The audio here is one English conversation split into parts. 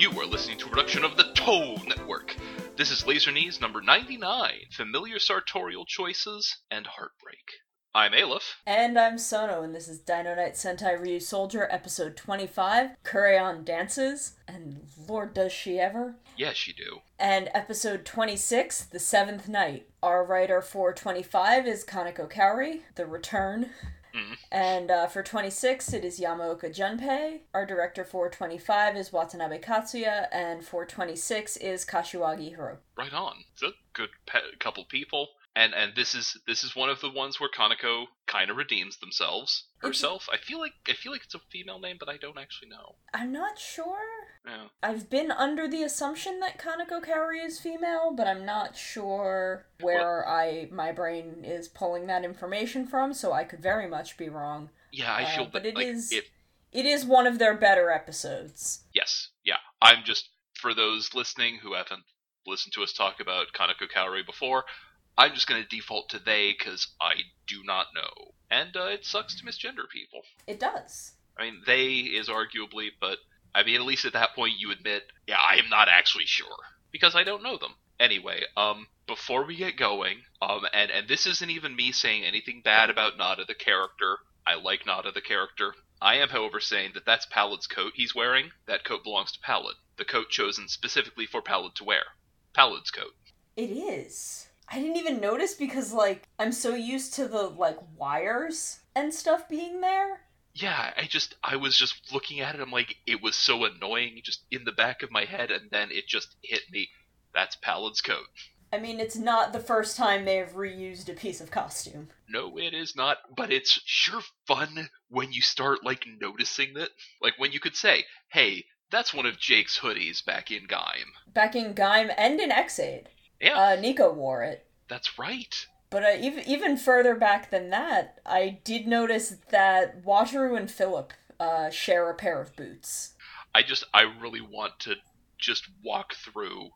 You are listening to a production of the Toe Network. This is Laser Knees number 99, Familiar Sartorial Choices and Heartbreak. I'm Aleph. And I'm Sono, and this is Dino Knight Sentai Ryusoulger, episode 25, Kurion Dances, and Lord Does She Ever. Yes, she do. And episode 26, The Seventh Night. Our writer for 25 is Kaneko Kaori, The Return. Mm-hmm. And for 26, it is Yamaoka Junpei. Our director for 25 is Watanabe Katsuya, and for 26 is Kashiwagi Hiro. Right on. It's a good couple people. And this is one of the ones where Kaneko kind of redeems herself. I feel like it's a female name, but I don't actually know. I'm not sure. Yeah. I've been under the assumption that Kaneko Kaori is female, but I'm not sure where my brain is pulling that information from, so I could very much be wrong. Yeah, I feel, but it is one of their better episodes. Yes. Yeah. I'm just, for those listening who haven't listened to us talk about Kaneko Kaori before, I'm just going to default to they because I do not know. And it sucks to misgender people. It does. I mean, they is arguably, but I mean, at least at that point you admit, yeah, I am not actually sure because I don't know them. Anyway, before we get going, and this isn't even me saying anything bad about Nada the character. I like Nada the character. I am, however, saying that that's Palad's coat he's wearing. That coat belongs to Palad. The coat chosen specifically for Palad to wear. Palad's coat. It is. I didn't even notice because, I'm so used to the, wires and stuff being there. Yeah, I was just looking at it, I'm like, it was so annoying, just in the back of my head, and then it just hit me. That's Palad's coat. I mean, it's not the first time they have reused a piece of costume. No, it is not, but it's sure fun when you start, noticing that. When you could say, hey, that's one of Jake's hoodies back in Gaim. Back in Gaim and in Ex-Aid. Yeah. Nico wore it. That's right. But even further back than that, I did notice that Wataru and Philip share a pair of boots. I really want to just walk through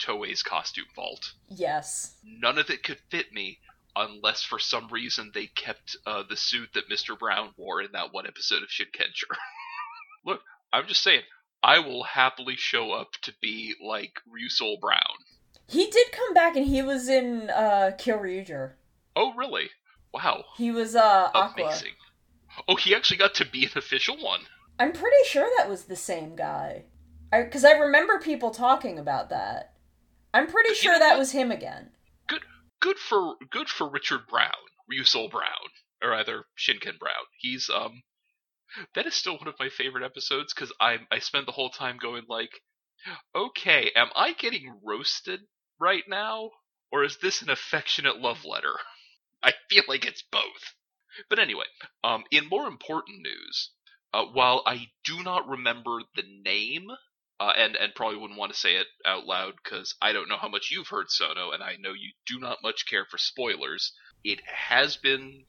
Toei's costume vault. Yes. None of it could fit me unless for some reason they kept the suit that Mr. Brown wore in that one episode of Shinkenger. Look, I'm just saying, I will happily show up to be like Ryusoul Brown. He did come back, and he was in Kyoryuger. Oh, really? Wow. He was Aqua. Amazing. Oh, he actually got to be an official one. I'm pretty sure that was the same guy. Because I remember people talking about that. I'm pretty sure that was him again. Good for Richard Brown, Ryusoul Brown, or rather Shinken Brown. He's that is still one of my favorite episodes because I spent the whole time going okay, am I getting roasted right now, or is this an affectionate love letter? I feel like it's both. But anyway, in more important news, while I do not remember the name, and probably wouldn't want to say it out loud because I don't know how much you've heard, Sono, and I know you do not much care for spoilers, it has been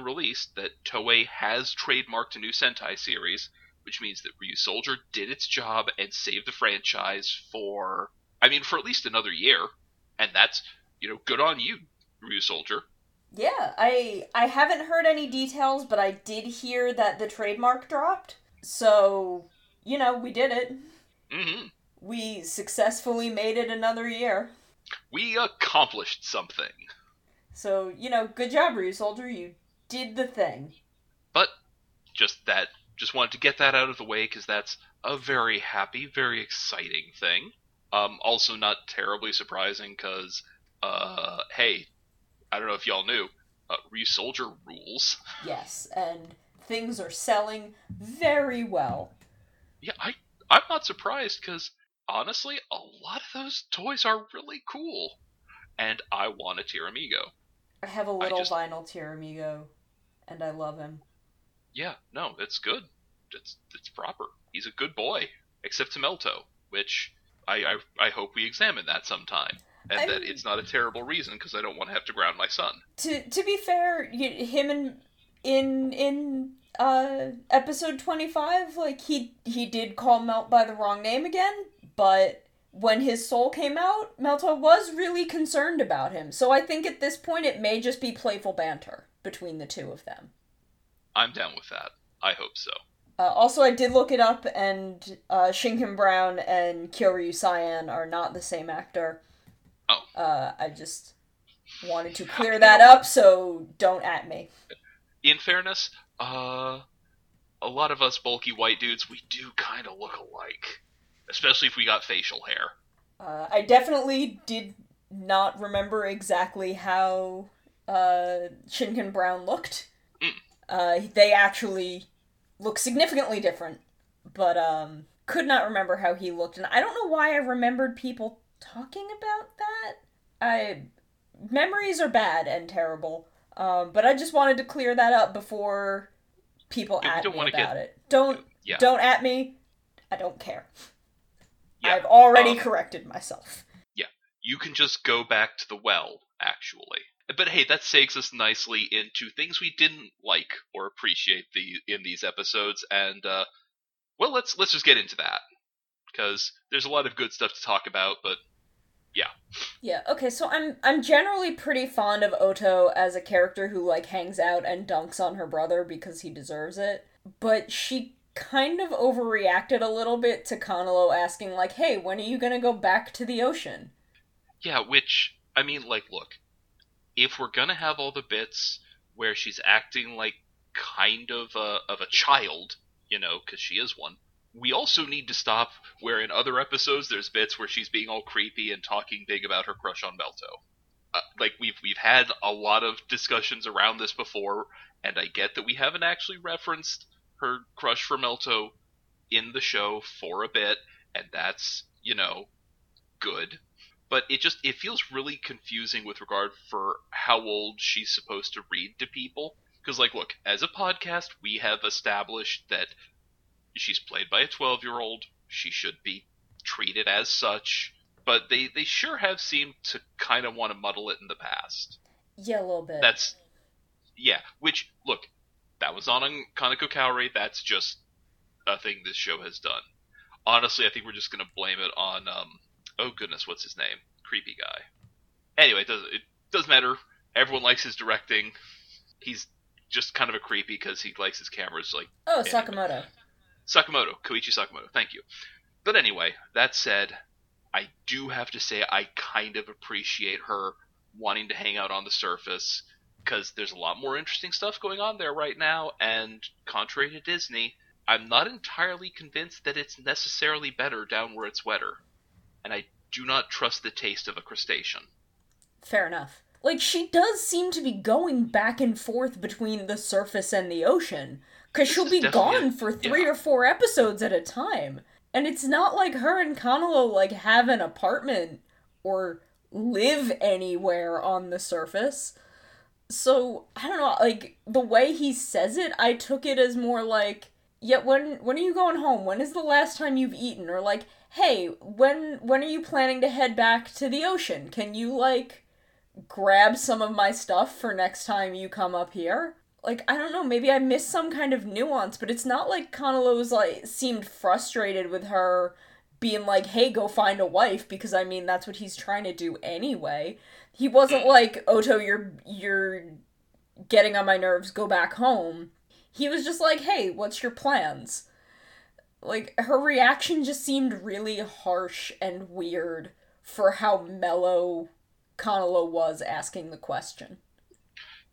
released that Toei has trademarked a new Sentai series, which means that Ryusoulger did its job and saved the franchise for at least another year. And that's, good on you, Ryusoulger. Yeah, I haven't heard any details, but I did hear that the trademark dropped. So, we did it. Mm-hmm. We successfully made it another year. We accomplished something. So, good job, Ryusoulger. You did the thing. But just that... Just wanted to get that out of the way because that's a very happy, very exciting thing. Also not terribly surprising because, hey, I don't know if y'all knew, Ryusoulger rules. Yes, and things are selling very well. Yeah, I'm not surprised because, honestly, a lot of those toys are really cool. And I want a Tiramigo. I have a little vinyl Tiramigo, and I love him. Yeah, no, it's good. It's proper. He's a good boy, except to Melto, which I hope we examine that sometime. And it's not a terrible reason, because I don't want to have to ground my son. To be fair, him in episode 25, he did call Melt by the wrong name again, but when his soul came out, Melto was really concerned about him. So I think at this point it may just be playful banter between the two of them. I'm down with that. I hope so. Also, I did look it up, and Shinken Brown and Kyoryu Cyan are not the same actor. Oh. I just wanted to clear that up, so don't at me. In fairness, a lot of us bulky white dudes, we do kind of look alike. Especially if we got facial hair. I definitely did not remember exactly how Shinken Brown looked. Mm. They actually look significantly different, but could not remember how he looked. And I don't know why I remembered people talking about that. Memories are bad and terrible, but I just wanted to clear that up before people at me about it. Don't at me. I don't care. Yeah. I've already corrected myself. Yeah, you can just go back to the well, actually. But hey, that segues us nicely into things we didn't like or appreciate in these episodes, and well, let's just get into that, because there's a lot of good stuff to talk about. But yeah. Yeah. Okay. So I'm generally pretty fond of Oto as a character who like hangs out and dunks on her brother because he deserves it, but she kind of overreacted a little bit to Kanelo asking, like, hey, when are you gonna go back to the ocean? Yeah, which, I mean, like, look, if we're gonna have all the bits where she's acting like kind of a child, you know, because she is one, we also need to stop where in other episodes there's bits where she's being all creepy and talking big about her crush on Belto. Like, we've had a lot of discussions around this before, and I get that we haven't actually referenced her crush for Melto in the show for a bit, and that's, you know, good. But it feels really confusing with regard for how old she's supposed to read to people. Because, like, look, as a podcast, we have established that she's played by a 12-year-old, she should be treated as such, but they sure have seemed to kind of want to muddle it in the past. Yeah, a little bit. Which, look, that was on Kaneko Kaori. That's just a thing this show has done. Honestly, I think we're just going to blame it on, oh goodness, what's his name? Creepy guy. Anyway, it doesn't matter. Everyone likes his directing. He's just kind of a creepy because he likes his cameras. Like, oh, anyway. Sakamoto. Koichi Sakamoto. Thank you. But anyway, that said, I do have to say I kind of appreciate her wanting to hang out on the surface, because there's a lot more interesting stuff going on there right now, and contrary to Disney, I'm not entirely convinced that it's necessarily better down where it's wetter. And I do not trust the taste of a crustacean. Fair enough. Like, she does seem to be going back and forth between the surface and the ocean, because she'll be gone for three or four episodes at a time. And it's not like her and Kanelo, like, have an apartment or live anywhere on the surface. So, I don't know, like, the way he says it, I took it as more like, yeah, when are you going home? When is the last time you've eaten? Or like, hey, when are you planning to head back to the ocean? Can you, like, grab some of my stuff for next time you come up here? Like, I don't know, maybe I missed some kind of nuance, but it's not like Kanelo's, like, seemed frustrated with her being like, hey, go find a wife, because, I mean, that's what he's trying to do anyway. He wasn't like, Oto, you're getting on my nerves, go back home. He was just like, hey, what's your plans? Like, her reaction just seemed really harsh and weird for how mellow Kanelo was asking the question.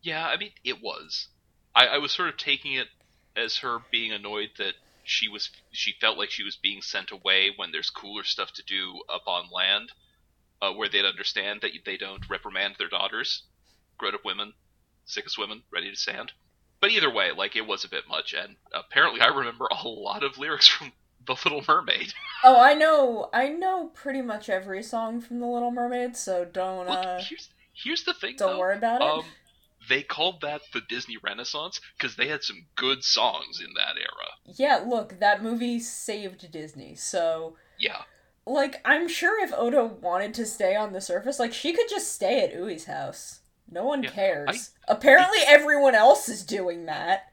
Yeah, I mean, it was. I was sort of taking it as her being annoyed that she felt like she was being sent away when there's cooler stuff to do up on land, where they'd understand that they don't reprimand their daughters, grown-up women, sick of swimming, ready to sand. But either way, like, it was a bit much, and apparently I remember a lot of lyrics from The Little Mermaid. Oh, I know pretty much every song from The Little Mermaid, so don't. Well, here's the thing. Don't worry about it. They called that the Disney Renaissance because they had some good songs in that era. Yeah, look, that movie saved Disney, so... Yeah. Like, I'm sure if Odo wanted to stay on the surface, like, she could just stay at Ui's house. No one cares. Apparently everyone else is doing that.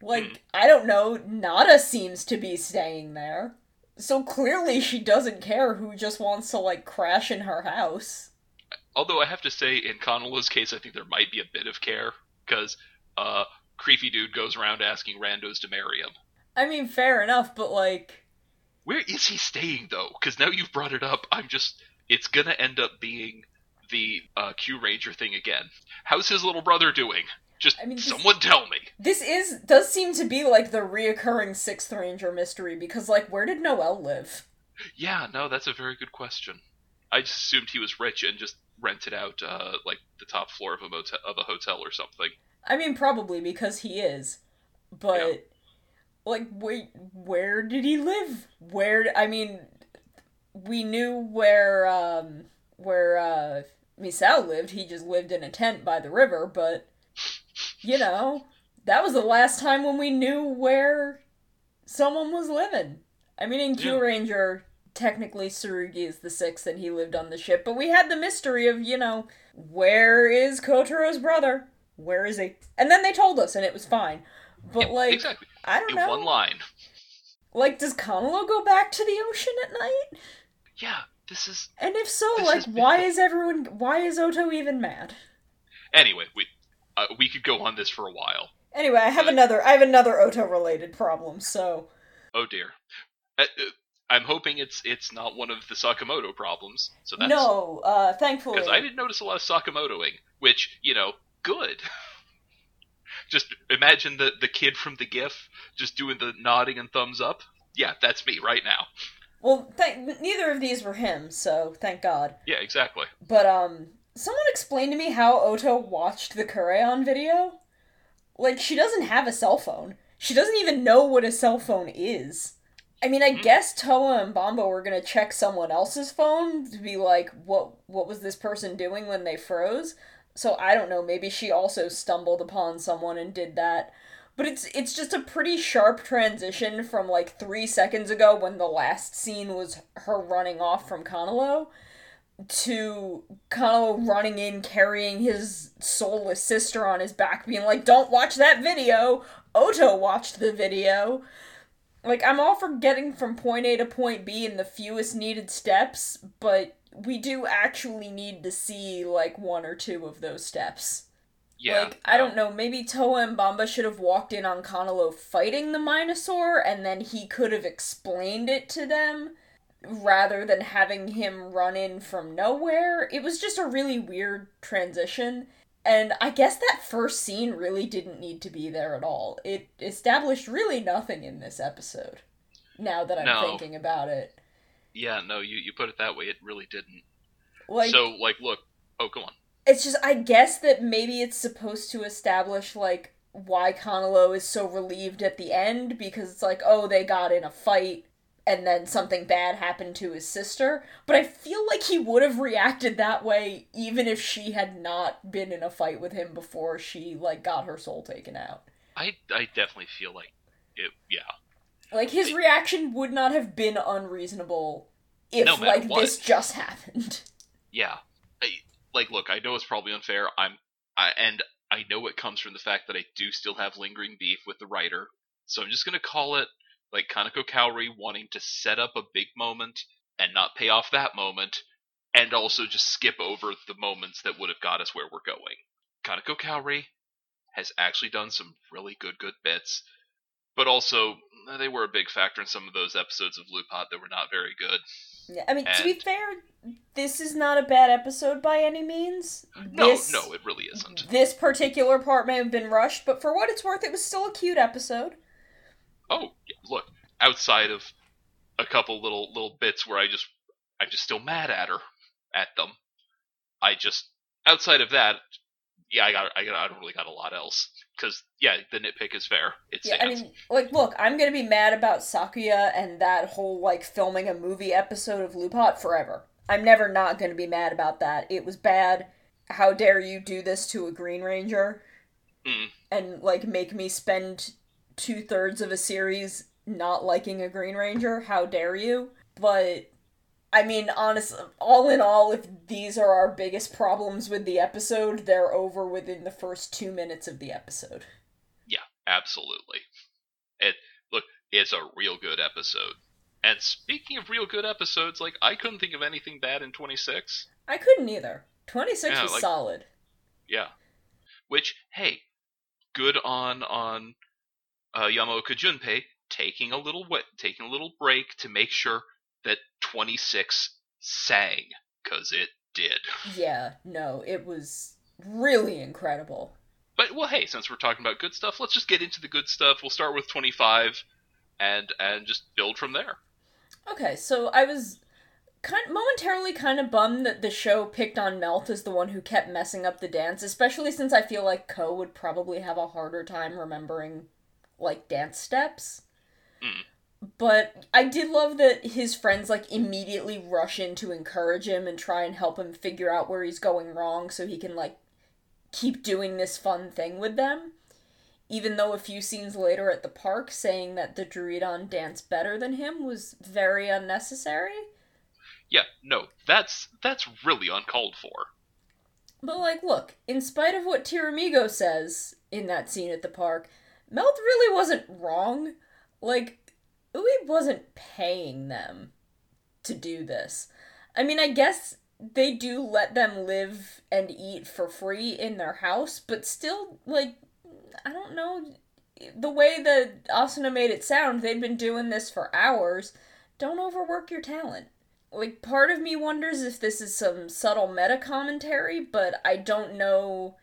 Like, I don't know, Nada seems to be staying there. So clearly she doesn't care who just wants to, like, crash in her house. Although I have to say, in Kanelo's case, I think there might be a bit of care, because creepy dude goes around asking randos to marry him. I mean, fair enough, but like... Where is he staying, though? Because now you've brought it up, I'm just... It's gonna end up being the Q Ranger thing again. How's his little brother doing? Someone tell me. This does seem to be like the reoccurring Sixth Ranger mystery, because like, where did Noel live? Yeah, no, that's a very good question. I just assumed he was rich and just rented out like the top floor of a hotel or something. I mean, probably, because he is. But yeah. Like, wait, where did he live? We knew where Misao lived. He just lived in a tent by the river, but you know, that was the last time when we knew where someone was living. I mean, in Q Ranger, technically Tsurugi is the sixth and he lived on the ship, but we had the mystery of, you know, where is Kotaro's brother? Where is he? And then they told us and it was fine. But yeah, like, exactly. I don't know. One line. Like, does Kamalo go back to the ocean at night? Yeah, this is... And if so, like, why is Oto even mad? Anyway, we could go on this for a while. Anyway, I have another Oto-related problem, so... Oh dear. I'm hoping it's not one of the Sakamoto problems, so that's... No, thankfully. Because I didn't notice a lot of Sakamotoing, which, you know, good. Just imagine the kid from the GIF just doing the nodding and thumbs up. Yeah, that's me right now. Well, neither of these were him, so thank God. Yeah, exactly. But someone explained to me how Oto watched the Kureon video. Like, she doesn't have a cell phone. She doesn't even know what a cell phone is. I mean, I guess Toa and Bombo were going to check someone else's phone to be like, what was this person doing when they froze? So I don't know, maybe she also stumbled upon someone and did that. But it's just a pretty sharp transition from like 3 seconds ago when the last scene was her running off from Kanalo to Kanalo running in carrying his soulless sister on his back being like, don't watch that video! Oto watched the video! Like, I'm all for getting from point A to point B in the fewest needed steps, but... We do actually need to see, like, one or two of those steps. Yeah. Like, I don't know, maybe Toa and Bamba should have walked in on Kanalo fighting the Minosaur, and then he could have explained it to them, rather than having him run in from nowhere. It was just a really weird transition, and I guess that first scene really didn't need to be there at all. It established really nothing in this episode, now that I'm thinking about it. Yeah, no, you put it that way, it really didn't. Like, so, like, look, go on. It's just, I guess that maybe it's supposed to establish, like, why Kanalo is so relieved at the end, because it's like, oh, they got in a fight, and then something bad happened to his sister. But I feel like he would have reacted that way, even if she had not been in a fight with him before she, like, got her soul taken out. I definitely feel like it, yeah. Like, his reaction would not have been unreasonable if, no matter like, what. This just happened. Yeah. Look, I know it's probably unfair, and I know it comes from the fact that I do still have lingering beef with the writer, so I'm just gonna call it, like, Kaneko Kaori wanting to set up a big moment and not pay off that moment, and also just skip over the moments that would have got us where we're going. Kaneko Kaori has actually done some really good bits, but also... They were a big factor in some of those episodes of Lupat that were not very good. Yeah, I mean, to be fair, this is not a bad episode by any means. No, it really isn't. This particular part may have been rushed, but for what it's worth, it was still a cute episode. Oh, yeah, look, outside of a couple little bits where I'm just still mad at them. Outside of that, yeah, I don't really got a lot else. Because, yeah, the nitpick is fair. It stands. Yeah, I mean, like, look, I'm going to be mad about Sakuya and that whole, like, filming a movie episode of Lupat forever. I'm never not going to be mad about that. It was bad. How dare you do this to a Green Ranger? And, like, make me spend 2/3 of a series not liking a Green Ranger? How dare you? But... I mean, honestly, all in all, if these are our biggest problems with the episode, they're over within the first 2 minutes of the episode. Yeah, absolutely. Look, it's a real good episode. And speaking of real good episodes, like, I couldn't think of anything bad in 26. I couldn't either. 26 was like, solid. Yeah. Which, hey, good on Yamaoka Junpei taking a little break to make sure that 26 sang, because it did. Yeah, no, it was really incredible. But, well, hey, since we're talking about good stuff, let's just get into the good stuff. We'll start with 25 and just build from there. Okay, so I was momentarily bummed that the show picked on Melt as the one who kept messing up the dance, especially since I feel like Ko would probably have a harder time remembering, like, dance steps. Mm. But I did love that his friends, like, immediately rush in to encourage him and try and help him figure out where he's going wrong so he can, like, keep doing this fun thing with them. Even though a few scenes later at the park saying that the Druidon danced better than him was very unnecessary. Yeah, no, that's really uncalled for. But, like, look, in spite of what Tiramigo says in that scene at the park, Melt really wasn't wrong. Like, Ui wasn't paying them to do this. I mean, I guess they do let them live and eat for free in their house, but still, like, I don't know, the way that Asuna made it sound, they've been doing this for hours. Don't overwork your talent. Like, part of me wonders if this is some subtle meta-commentary, but I don't know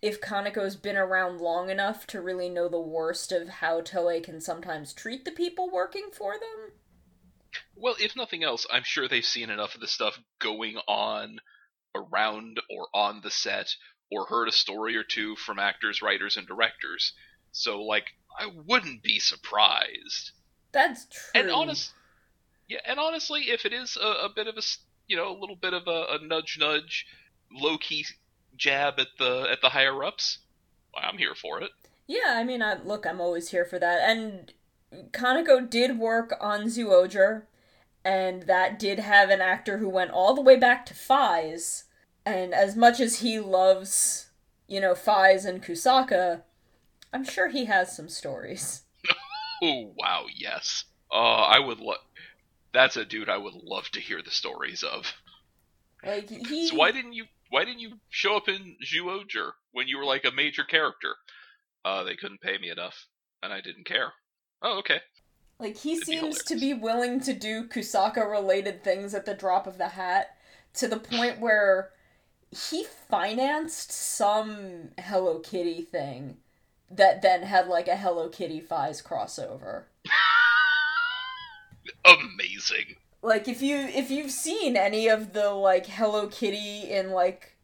if Kaneko's been around long enough to really know the worst of how Toei can sometimes treat the people working for them. Well, if nothing else, I'm sure they've seen enough of the stuff going on around or on the set, or heard a story or two from actors, writers, and directors. So, like, I wouldn't be surprised. That's true. And honestly, if it is a bit of a, you know, a little bit of a nudge, low-key jab at the higher-ups, well, I'm here for it. Yeah, I mean, I'm always here for that. And Kaneko did work on Zyuohger, and that did have an actor who went all the way back to Faiz. And as much as he loves, you know, Faiz and Kusaka, I'm sure he has some stories. Oh, wow, yes. That's a dude I would love to hear the stories of. Like, he... So why didn't you show up in Zyuohger when you were like a major character? They couldn't pay me enough, and I didn't care. Oh, okay. Like, he seems to be willing to do Kusaka-related things at the drop of the hat, to the point where he financed some Hello Kitty thing that then had, like, a Hello Kitty Faiz crossover. Amazing. Like, if you've seen any of the, like, Hello Kitty in, like,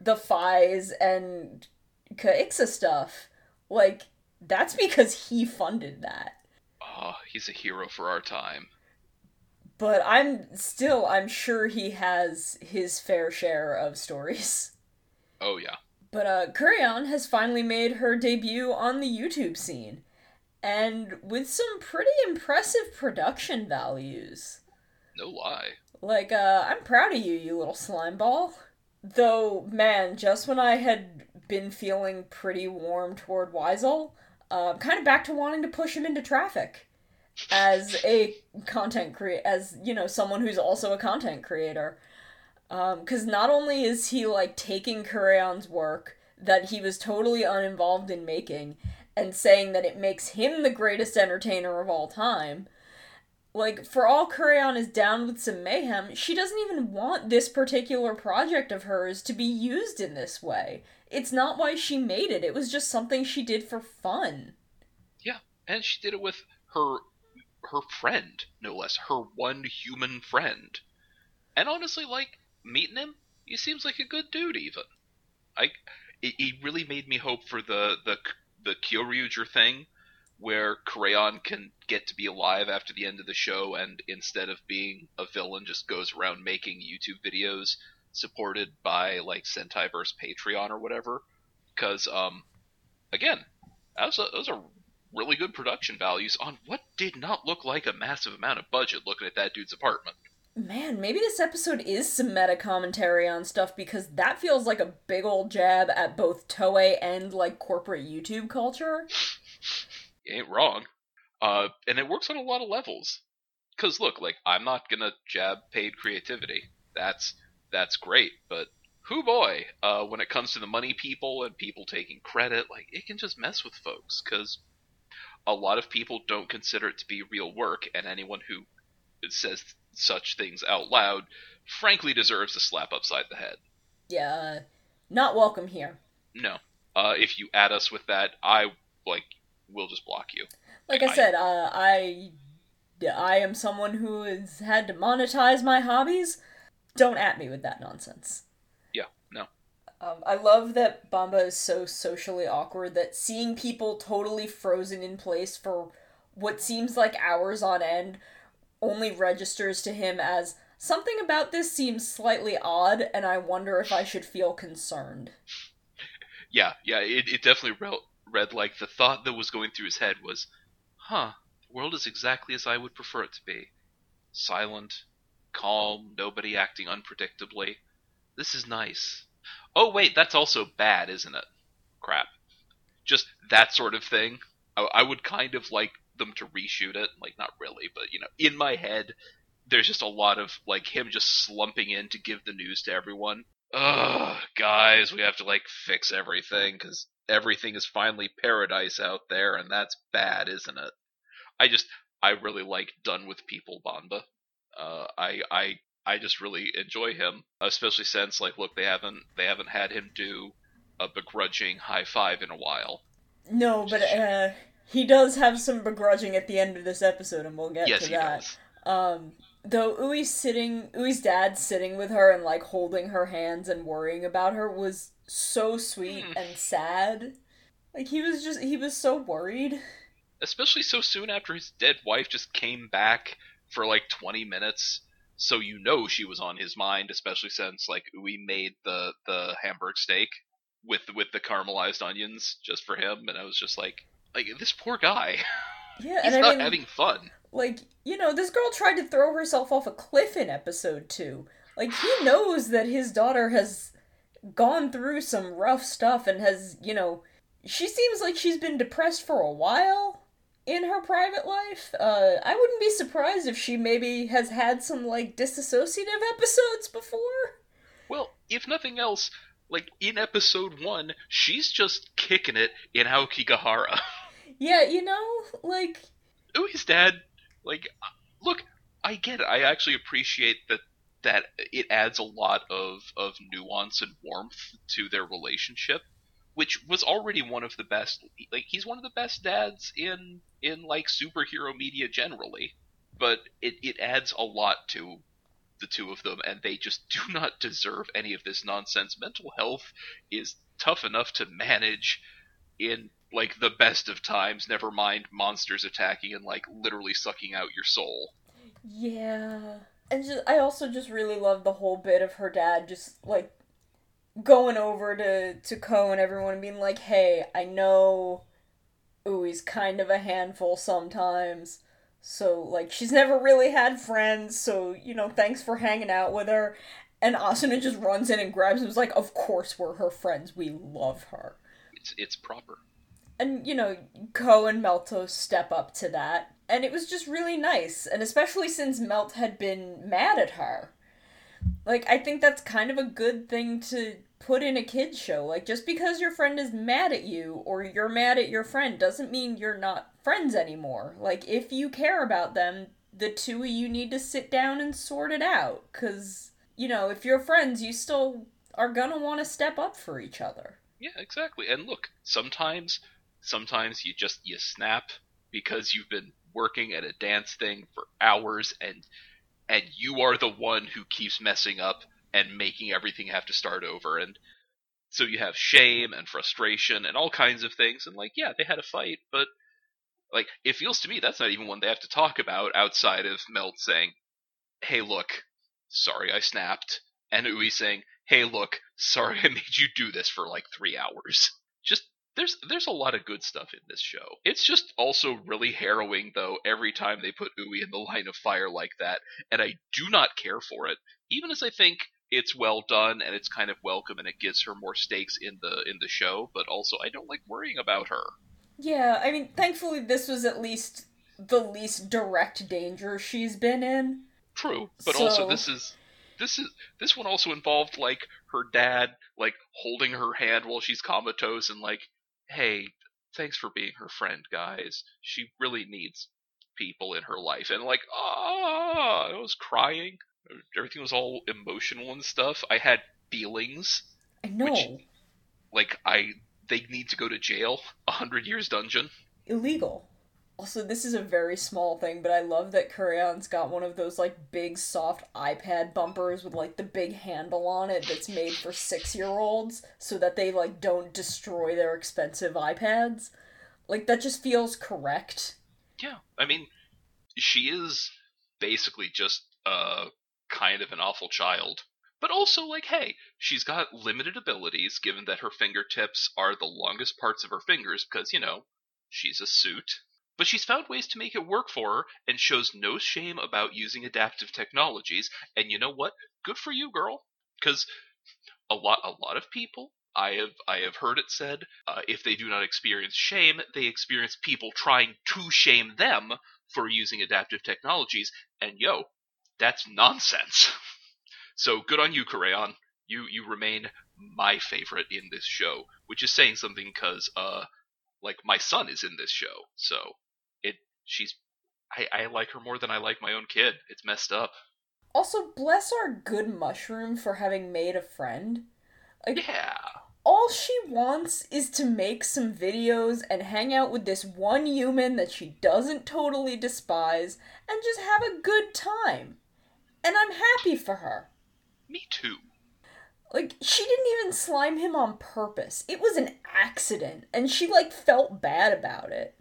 the Faiz and Kaixa stuff, like, that's because he funded that. Oh, he's a hero for our time. But I'm sure he has his fair share of stories. Oh, yeah. But Kurion has finally made her debut on the YouTube scene, and with some pretty impressive production values. No lie. Like, I'm proud of you, you little slime ball. Though, man, just when I had been feeling pretty warm toward Weisel, I'm kind of back to wanting to push him into traffic. As a content creator, as, you know, someone who's also a content creator. Because not only is he, like, taking Kurion's work that he was totally uninvolved in making, and saying that it makes him the greatest entertainer of all time. Like, for all Kuryon is down with some mayhem, she doesn't even want this particular project of hers to be used in this way. It's not why she made it. It was just something she did for fun. Yeah, and she did it with her friend, no less. Her one human friend. And honestly, like, meeting him, he seems like a good dude, even. Like, it really made me hope for the Kyoryuger thing, where Kurion can get to be alive after the end of the show, and instead of being a villain, just goes around making YouTube videos supported by, like, Sentaiverse Patreon or whatever. Because, again, those are really good production values on what did not look like a massive amount of budget looking at that dude's apartment. Man, maybe this episode is some meta-commentary on stuff, because that feels like a big old jab at both Toei and, like, corporate YouTube culture. You ain't wrong. And it works on a lot of levels. Because, look, like, I'm not gonna jab paid creativity. That's great, but hoo boy, when it comes to the money people and people taking credit, like, it can just mess with folks, because a lot of people don't consider it to be real work, and anyone who says such things out loud frankly deserves a slap upside the head. Yeah, not welcome here. No. If you add us with that, we'll just block you. Like I said, I am someone who has had to monetize my hobbies. Don't at me with that nonsense. Yeah, no. I love that Bamba is so socially awkward that seeing people totally frozen in place for what seems like hours on end only registers to him as, something about this seems slightly odd, and I wonder if I should feel concerned. Yeah, it definitely read like the thought that was going through his head was, the world is exactly as I would prefer it to be. Silent, calm, nobody acting unpredictably. This is nice. Oh wait, that's also bad, isn't it? Crap. Just that sort of thing. I would kind of like them to reshoot it. Like, not really, but, in my head, there's just a lot of, him just slumping in to give the news to everyone. Ugh, guys, we have to, fix everything, because everything is finally paradise out there, and that's bad, isn't it? I really like Done With People Bamba. I just really enjoy him, especially since, look, they haven't had him do a begrudging high five in a while. No, but, he does have some begrudging at the end of this episode, and we'll get to that. Yes, he does. Though Ui's dad sitting with her and holding her hands and worrying about her was so sweet and sad. He was so worried. Especially so soon after his dead wife just came back for 20 minutes. So she was on his mind, especially since Ui made the Hamburg steak with the caramelized onions just for him. And I was just like this poor guy. Yeah, he's not having fun. This girl tried to throw herself off a cliff in episode 2. He knows that his daughter has gone through some rough stuff and has, she seems like she's been depressed for a while in her private life. I wouldn't be surprised if she maybe has had some, disassociative episodes before. Well, if nothing else, in episode 1, she's just kicking it in Aokigahara. Yeah, Ui's dad, look, I get it. I actually appreciate that it adds a lot of nuance and warmth to their relationship, which was already one of the best. He's one of the best dads in superhero media generally, but it adds a lot to the two of them, and they just do not deserve any of this nonsense. Mental health is tough enough to manage in the best of times, never mind monsters attacking and, literally sucking out your soul. Yeah. And I also just really love the whole bit of her dad just, going over to Ko and everyone and being like, hey, I know Ui's kind of a handful sometimes, so, she's never really had friends, so, thanks for hanging out with her. And Asuna just runs in and grabs him and is like, of course we're her friends, we love her. It's proper. And, Ko and Melto step up to that. And it was just really nice. And especially since Melt had been mad at her. I think that's kind of a good thing to put in a kid's show. Just because your friend is mad at you, or you're mad at your friend, doesn't mean you're not friends anymore. If you care about them, the two of you need to sit down and sort it out. Because, if you're friends, you still are gonna want to step up for each other. Yeah, exactly. And look, sometimes you snap because you've been working at a dance thing for hours and you are the one who keeps messing up and making everything have to start over. And so you have shame and frustration and all kinds of things. And yeah, they had a fight, but it feels to me that's not even one they have to talk about outside of Melt saying, hey, look, sorry I snapped. And Ui saying, hey, look, sorry I made you do this for 3 hours. Just... There's a lot of good stuff in this show. It's just also really harrowing, though, every time they put Ui in the line of fire like that, and I do not care for it, even as I think it's well done and it's kind of welcome and it gives her more stakes in the show, but also I don't like worrying about her. Yeah, I mean, thankfully this was at least the least direct danger she's been in. True, but also this one also involved, her dad, holding her hand while she's comatose and, hey, thanks for being her friend, guys. She really needs people in her life. And like, ah, I was crying. Everything was all emotional and stuff. I had feelings. I know. Which, like, they need to go to jail. 100 years dungeon. Illegal. Also, this is a very small thing, but I love that Kurion's got one of those, like, big, soft iPad bumpers with, like, the big handle on it that's made for 6-year-olds so that they, like, don't destroy their expensive iPads. Like, that just feels correct. Yeah. I mean, she is basically just kind of an awful child. But also, like, hey, she's got limited abilities, given that her fingertips are the longest parts of her fingers because, you know, she's a suit. But she's found ways to make it work for her and shows no shame about using adaptive technologies. And you know what? Good for you, girl. Because a lot of people, I have heard it said, if they do not experience shame, they experience people trying to shame them for using adaptive technologies. And yo, that's nonsense. So good on you, Kuryon. You remain my favorite in this show, which is saying something because, like, my son is in this show. So I like her more than I like my own kid. It's messed up. Also, bless our good mushroom for having made a friend. Like, yeah. All she wants is to make some videos and hang out with this one human that she doesn't totally despise and just have a good time. And I'm happy for her. Me too. Like, she didn't even slime him on purpose. It was an accident, and she, like, felt bad about it.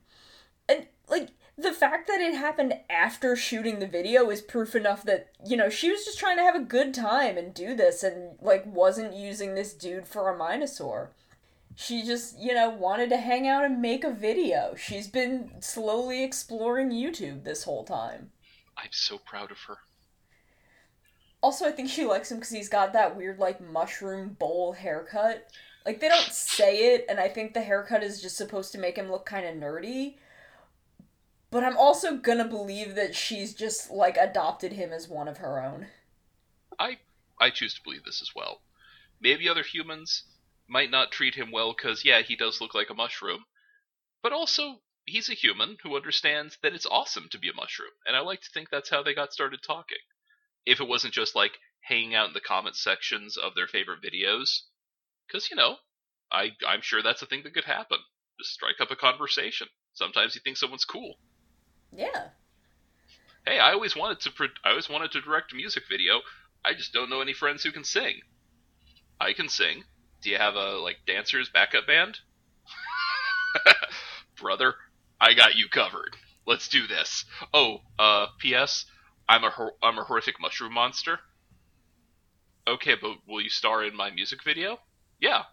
And, like, the fact that it happened after shooting the video is proof enough that, you know, she was just trying to have a good time and do this and, like, wasn't using this dude for a Minosaur. She just, you know, wanted to hang out and make a video. She's been slowly exploring YouTube this whole time. I'm so proud of her. Also, I think she likes him because he's got that weird, like, mushroom bowl haircut. Like, they don't say it, and I think the haircut is just supposed to make him look kind of nerdy. But I'm also gonna believe that she's just, like, adopted him as one of her own. I choose to believe this as well. Maybe other humans might not treat him well because, yeah, he does look like a mushroom. But also, he's a human who understands that it's awesome to be a mushroom. And I like to think that's how they got started talking. If it wasn't just, like, hanging out in the comment sections of their favorite videos. Because, you know, I'm sure that's a thing that could happen. Just strike up a conversation. Sometimes you think someone's cool. Yeah. Hey, I always wanted to direct a music video. I just don't know any friends who can sing. I can sing. Do you have a, like, dancers backup band? Brother, I got you covered. Let's do this. Oh, P.S., I'm a horrific mushroom monster. Okay, but will you star in my music video? Yeah.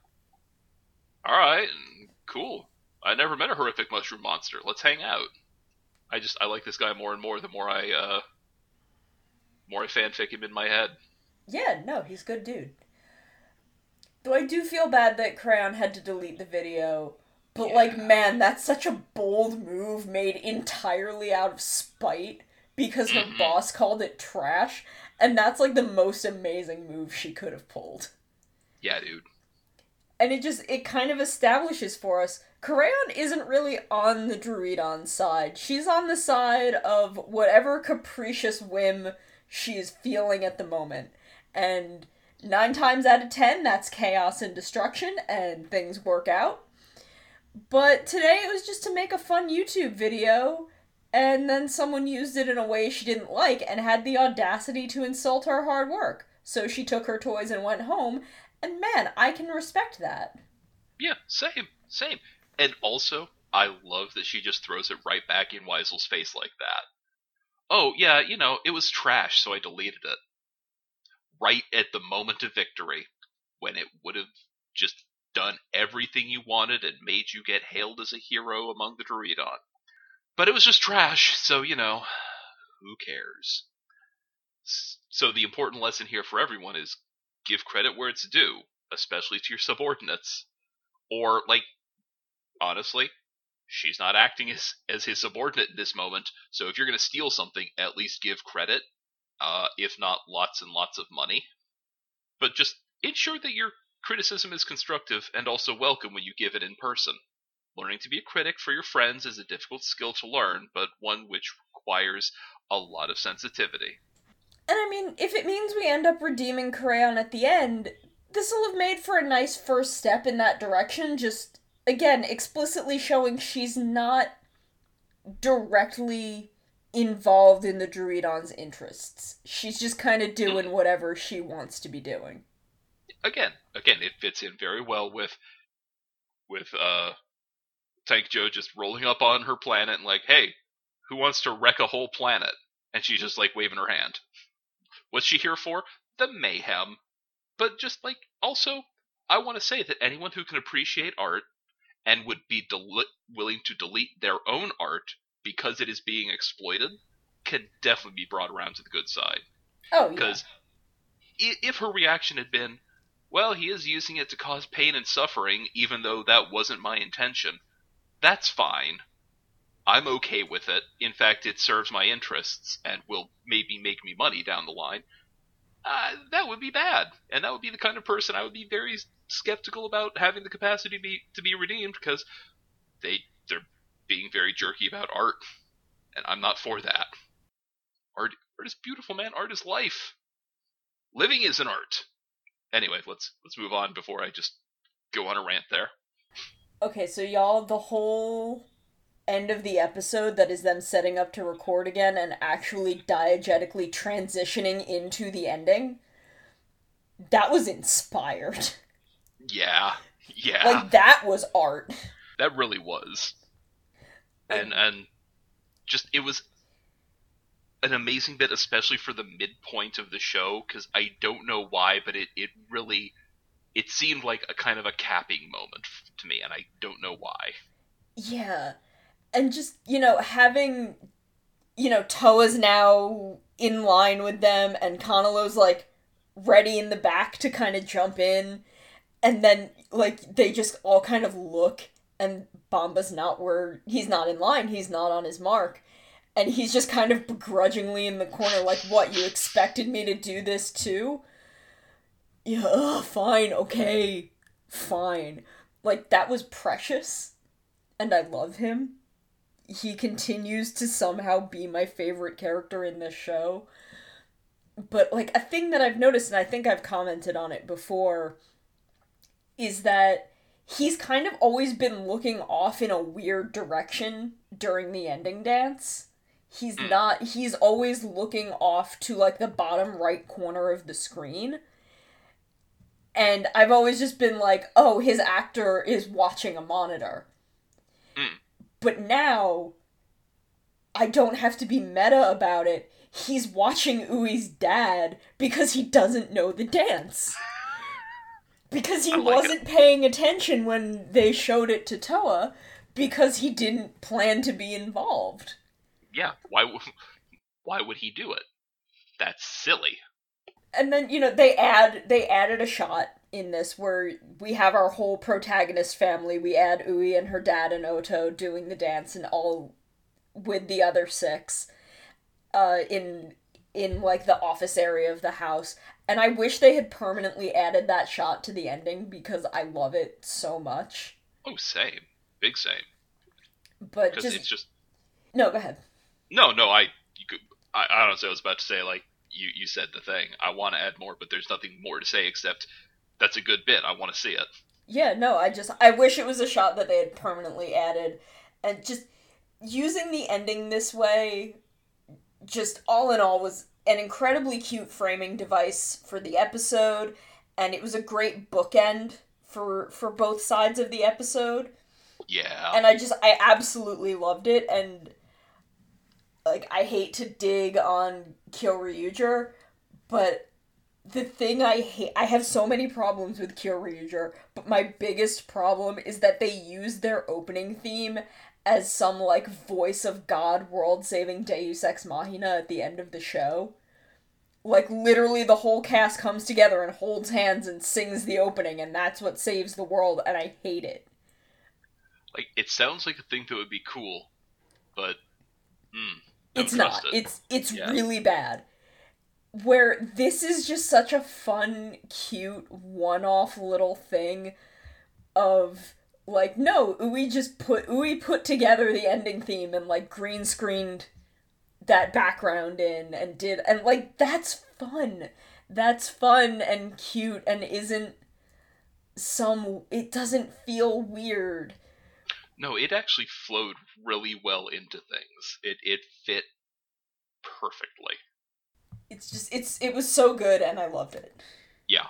Alright, cool. I never met a horrific mushroom monster. Let's hang out. I like this guy more and more the more I fanfic him in my head. Yeah, no, he's a good dude. Though I do feel bad that Crayon had to delete the video, but yeah. Like, man, that's such a bold move made entirely out of spite. Because her boss called it trash, and that's, like, the most amazing move she could have pulled. Yeah, dude. And it kind of establishes for us, Kuryon isn't really on the Druidon side. She's on the side of whatever capricious whim she is feeling at the moment. And 9 times out of 10, that's chaos and destruction, and things work out. But today it was just to make a fun YouTube video. And then someone used it in a way she didn't like and had the audacity to insult her hard work. So she took her toys and went home. And man, I can respect that. Yeah, same. And also, I love that she just throws it right back in Weisel's face like that. Oh, yeah, you know, it was trash, so I deleted it. Right at the moment of victory, when it would have just done everything you wanted and made you get hailed as a hero among the Druidon. But it was just trash, so, you know, who cares? So the important lesson here for everyone is give credit where it's due, especially to your subordinates. Or, like, honestly, she's not acting as his subordinate in this moment, so if you're going to steal something, at least give credit, if not lots and lots of money. But just ensure that your criticism is constructive and also welcome when you give it in person. Learning to be a critic for your friends is a difficult skill to learn, but one which requires a lot of sensitivity. And I mean, if it means we end up redeeming Crayon at the end, this'll have made for a nice first step in that direction, just, again, explicitly showing she's not directly involved in the Druidon's interests. She's just kind of doing whatever she wants to be doing. Again, it fits in very well with Tankjo just rolling up on her planet and like, hey, who wants to wreck a whole planet? And she's just like waving her hand. What's she here for? The mayhem. But just like, also, I want to say that anyone who can appreciate art and would be willing to delete their own art because it is being exploited can definitely be brought around to the good side. Oh, yeah. Because if her reaction had been, well, he is using it to cause pain and suffering, even though that wasn't my intention, that's fine. I'm okay with it. In fact, it serves my interests and will maybe make me money down the line. That would be bad. And that would be the kind of person I would be very skeptical about having the capacity to be redeemed, because they're being very jerky about art. And I'm not for that. Art is beautiful, man. Art is life. Living is an art. Anyway, let's move on before I just go on a rant there. Okay, so y'all, the whole end of the episode that is them setting up to record again and actually diegetically transitioning into the ending, that was inspired. Yeah. Like, that was art. That really was. And just, it was an amazing bit, especially for the midpoint of the show, because I don't know why, but it really, it seemed like a kind of a capping moment to me, and I don't know why. Yeah. And just, having, Toa's now in line with them, and Kanalo's, ready in the back to kind of jump in, and then, they just all kind of look, and Bamba's not where, he's not in line, he's not on his mark. And he's just kind of begrudgingly in the corner, like, what, you expected me to do this too? Yeah, fine, okay, fine. That was precious, and I love him. He continues to somehow be my favorite character in this show. But, a thing that I've noticed, and I think I've commented on it before, is that he's kind of always been looking off in a weird direction during the ending dance. He's always looking off to the bottom right corner of the screen. And I've always just been like, oh, his actor is watching a monitor. But now, I don't have to be meta about it. He's watching Ui's dad because he doesn't know the dance. Because he wasn't paying attention when they showed it to Toa. Because he didn't plan to be involved. Yeah, why would he do it? That's silly. And then, they added a shot in this where we have our whole protagonist family. We add Ui and her dad and Oto doing the dance and all with the other six in the office area of the house. And I wish they had permanently added that shot to the ending because I love it so much. Oh, same. Big same. But it's just... No, go ahead. No, I honestly was about to say, you said the thing. I want to add more, but there's nothing more to say except that's a good bit. I want to see it. Yeah, no, I wish it was a shot that they had permanently added. And just using the ending this way, just all in all, was an incredibly cute framing device for the episode, and it was a great bookend for both sides of the episode. Yeah. And I absolutely loved it, and, I hate to dig on Kyoryuger, but the thing I have so many problems with Kyoryuger, but my biggest problem is that they use their opening theme as some, voice of God world-saving Deus Ex Machina at the end of the show. Literally the whole cast comes together and holds hands and sings the opening, and that's what saves the world, and I hate it. It sounds like a thing that would be cool, but it's not. It's really bad. Where this is just such a fun, cute, one-off little thing of like, no, Ui put together the ending theme and, like, green screened that background in and did, and, like, that's fun. That's fun and cute and isn't it doesn't feel weird. No, it actually flowed really well into things. It fit perfectly. It's just, it was so good and I loved it. Yeah.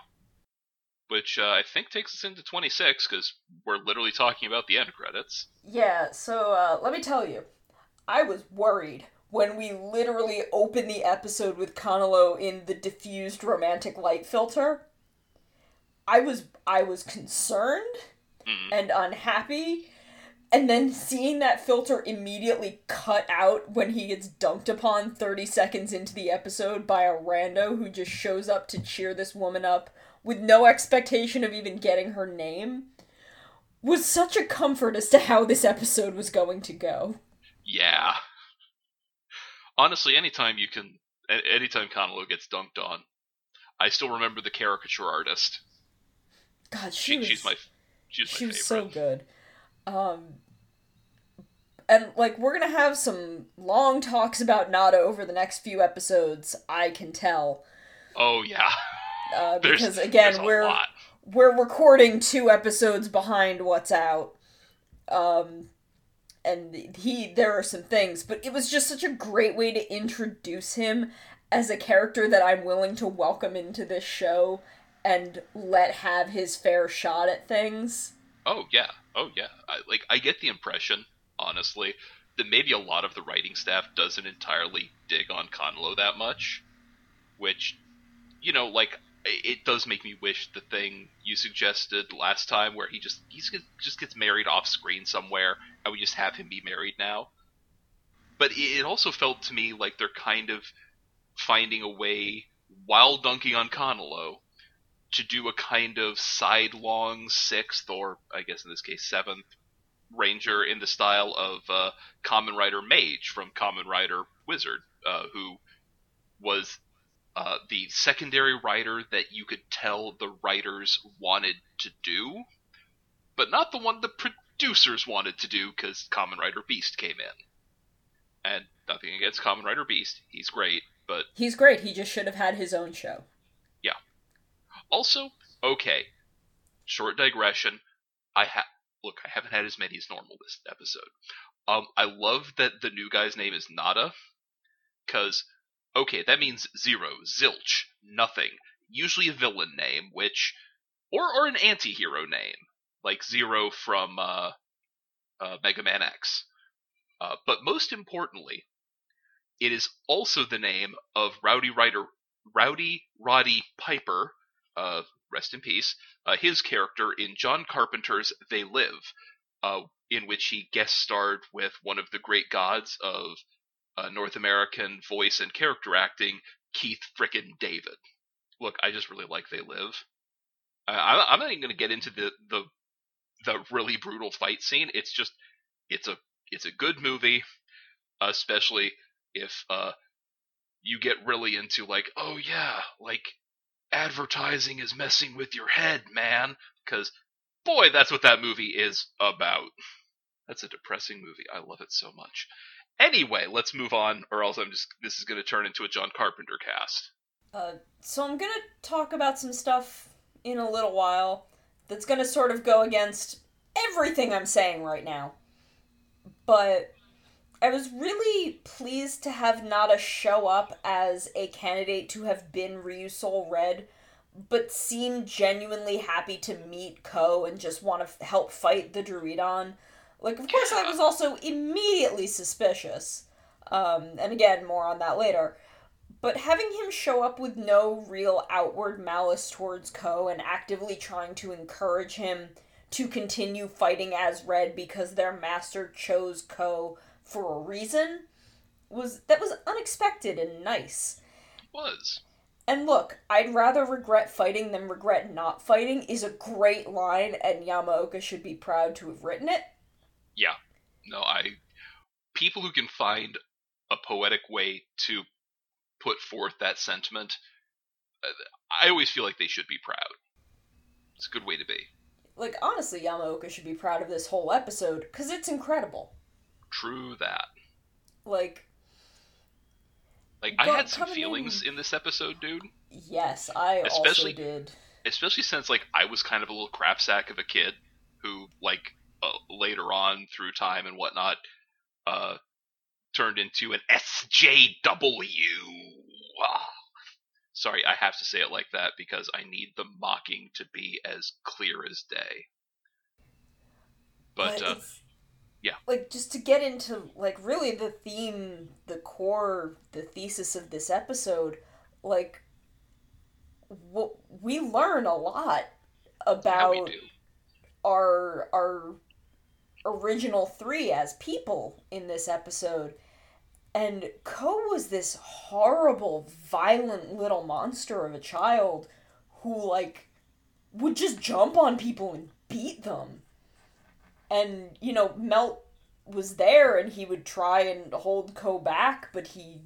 Which I think takes us into 26, because we're literally talking about the end credits. Yeah, so let me tell you, I was worried when we literally opened the episode with Kanalo in the diffused romantic light filter. I was concerned and unhappy, and then seeing that filter immediately cut out when he gets dunked upon 30 seconds into the episode by a rando who just shows up to cheer this woman up with no expectation of even getting her name, was such a comfort as to how this episode was going to go. Yeah. Honestly, anytime Kanalo gets dunked on, I still remember the caricature artist. God, she's my favorite. She's so good. And, like, we're gonna have some long talks about Nada over the next few episodes, I can tell. Oh, yeah. Because, again, we're recording 2 episodes behind What's Out. And there are some things, but it was just such a great way to introduce him as a character that I'm willing to welcome into this show and let have his fair shot at things. Oh, yeah. I get the impression, honestly, that maybe a lot of the writing staff doesn't entirely dig on Kanalo that much, which, you know, like, it does make me wish the thing you suggested last time where he just gets married off screen somewhere and we just have him be married now. But it also felt to me like they're kind of finding a way, while dunking on Kanalo, to do a kind of sidelong 6th, or I guess in this case 7th, ranger in the style of Kamen Rider Mage from Kamen Rider Wizard, who was the secondary writer that you could tell the writers wanted to do, but not the one the producers wanted to do, because Kamen Rider Beast came in. And nothing against Kamen Rider Beast. He's great, but... He's great. He just should have had his own show. Yeah. Also, okay, short digression. Look, I haven't had as many as normal this episode. I love that the new guy's name is Nada, because... okay, that means zero, zilch, nothing. Usually a villain name, which... Or an anti-hero name, like Zero from Mega Man X. But most importantly, it is also the name of Rowdy Roddy Piper, rest in peace, his character in John Carpenter's They Live, in which he guest starred with one of the great gods of... North American voice and character acting, Keith frickin' David. Look, I just really like They Live. I'm not even going to get into the really brutal fight scene. It's just, it's a good movie, especially if you get really into, like, oh yeah, like, advertising is messing with your head, man. Because, boy, that's what that movie is about. That's a depressing movie. I love it so much. Anyway, let's move on, or else this is going to turn into a John Carpenter cast. So I'm going to talk about some stuff in a little while that's going to sort of go against everything I'm saying right now. But I was really pleased to have Nada show up as a candidate to have been Ryusoul Red, but seemed genuinely happy to meet Ko and just want to help fight the Druidon. Like, of course, I was also immediately suspicious. And again, more on that later. But having him show up with no real outward malice towards Ko and actively trying to encourage him to continue fighting as Red because their master chose Ko for a reason was unexpected and nice. It was. And look, I'd rather regret fighting than regret not fighting is a great line, and Yamaoka should be proud to have written it. Yeah. No, people who can find a poetic way to put forth that sentiment, I always feel like they should be proud. It's a good way to be. Like, honestly, Yamaoka should be proud of this whole episode, because it's incredible. True that. Like, I had some feelings in this episode, dude. Yes, I also did. Especially since, like, I was kind of a little crap sack of a kid who, like, later on through time and whatnot, turned into an SJW. Sorry, I have to say it like that because I need the mocking to be as clear as day. But yeah. Like, just to get into, like, really the theme, the core, the thesis of this episode, like, we learn a lot about our original three as people in this episode. And Ko was this horrible, violent little monster of a child who, like, would just jump on people and beat them. And, you know, Melt was there and he would try and hold Ko back, but he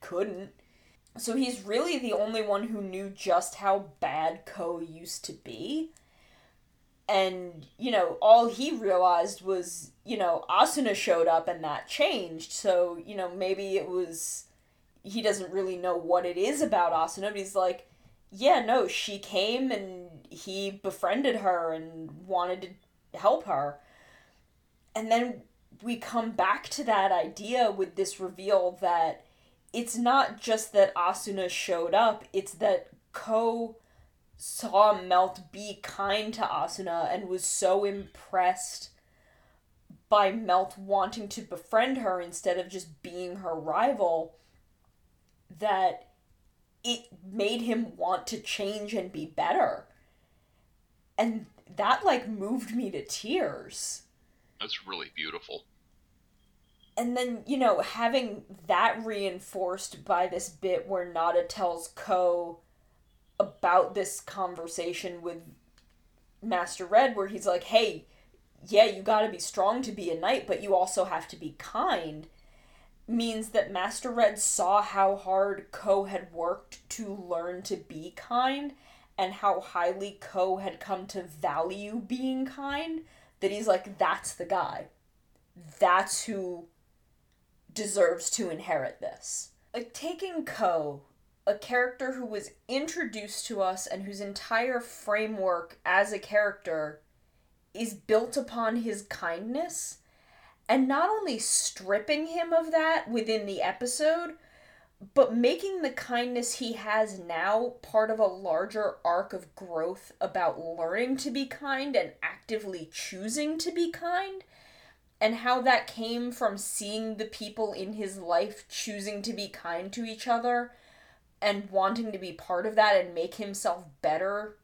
couldn't. So he's really the only one who knew just how bad Ko used to be. And, you know, all he realized was, you know, Asuna showed up and that changed. So, you know, maybe it was, he doesn't really know what it is about Asuna, but he's like, yeah, no, she came and he befriended her and wanted to help her. And then we come back to that idea with this reveal that it's not just that Asuna showed up, it's that Ko saw Melt be kind to Asuna and was so impressed by Melt wanting to befriend her instead of just being her rival that it made him want to change and be better. And that, like, moved me to tears. That's really beautiful. And then, you know, having that reinforced by this bit where Nada tells Ko about this conversation with Master Red where he's like, hey, yeah, you gotta be strong to be a knight, but you also have to be kind, means that Master Red saw how hard Ko had worked to learn to be kind and how highly Ko had come to value being kind, that he's like, that's the guy. That's who deserves to inherit this. Like, taking Ko, a character who was introduced to us and whose entire framework as a character is built upon his kindness, and not only stripping him of that within the episode, but making the kindness he has now part of a larger arc of growth about learning to be kind and actively choosing to be kind, and how that came from seeing the people in his life choosing to be kind to each other and wanting to be part of that and make himself better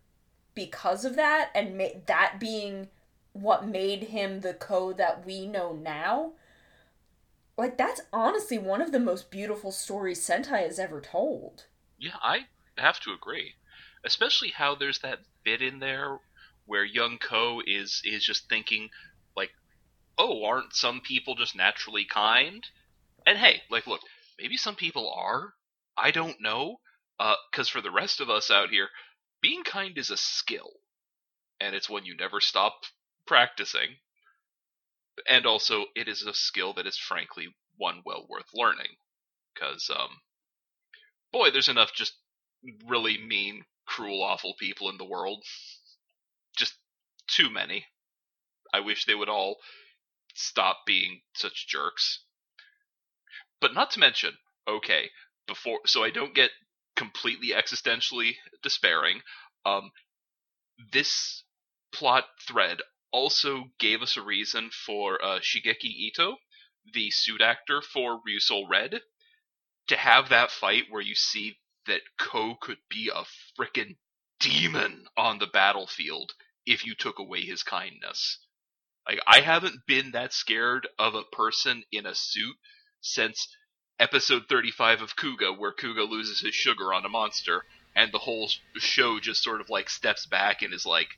because of that, and that being what made him the Ko that we know now. Like, that's honestly one of the most beautiful stories Sentai has ever told. Yeah, I have to agree. Especially how there's that bit in there where young Ko is just thinking, like, oh, aren't some people just naturally kind? And hey, like, look, maybe some people are. I don't know, because for the rest of us out here, being kind is a skill, and it's one you never stop practicing, and also it is a skill that is frankly one well worth learning, because, boy, there's enough just really mean, cruel, awful people in the world. Just too many. I wish they would all stop being such jerks. But not to mention, okay, before, so I don't get completely existentially despairing, this plot thread also gave us a reason for Shigeki Ito, the suit actor for Ryusoul Red, to have that fight where you see that Ko could be a frickin' demon on the battlefield if you took away his kindness. Like, I haven't been that scared of a person in a suit since Episode 35 of Kuga, where Kuga loses his sugar on a monster, and the whole show just sort of, like, steps back and is like,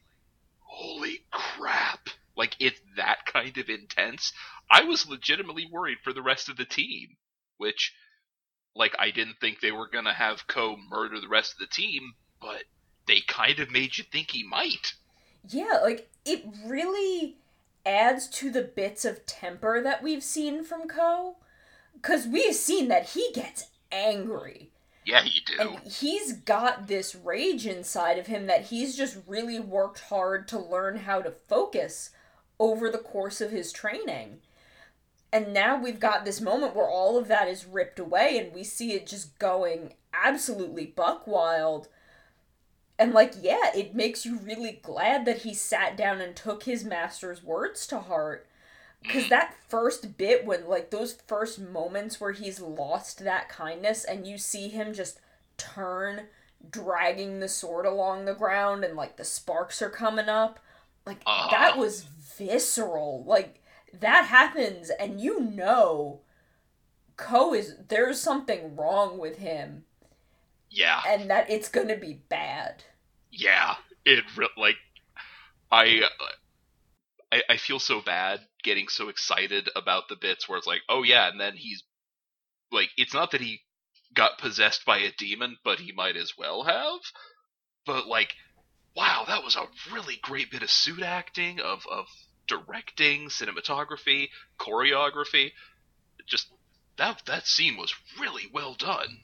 holy crap. Like, it's that kind of intense. I was legitimately worried for the rest of the team, which, like, I didn't think they were going to have Ko murder the rest of the team, but they kind of made you think he might. Yeah, like, it really adds to the bits of temper that we've seen from Ko. Because we've seen that he gets angry. Yeah, you do. And he's got this rage inside of him that he's just really worked hard to learn how to focus over the course of his training. And now we've got this moment where all of that is ripped away and we see it just going absolutely buck wild. And, like, yeah, it makes you really glad that he sat down and took his master's words to heart. Because that first bit when, like, those first moments where he's lost that kindness and you see him just turn, dragging the sword along the ground and, like, the sparks are coming up. Like, that was visceral. Like, that happens and you know Ko is, there's something wrong with him. Yeah. And that it's gonna be bad. Yeah. It, like, I feel so bad getting so excited about the bits where it's like, oh yeah, and then he's, like, it's not that he got possessed by a demon, but he might as well have, but, like, wow, that was a really great bit of suit acting, of directing, cinematography, choreography, just, that scene was really well done.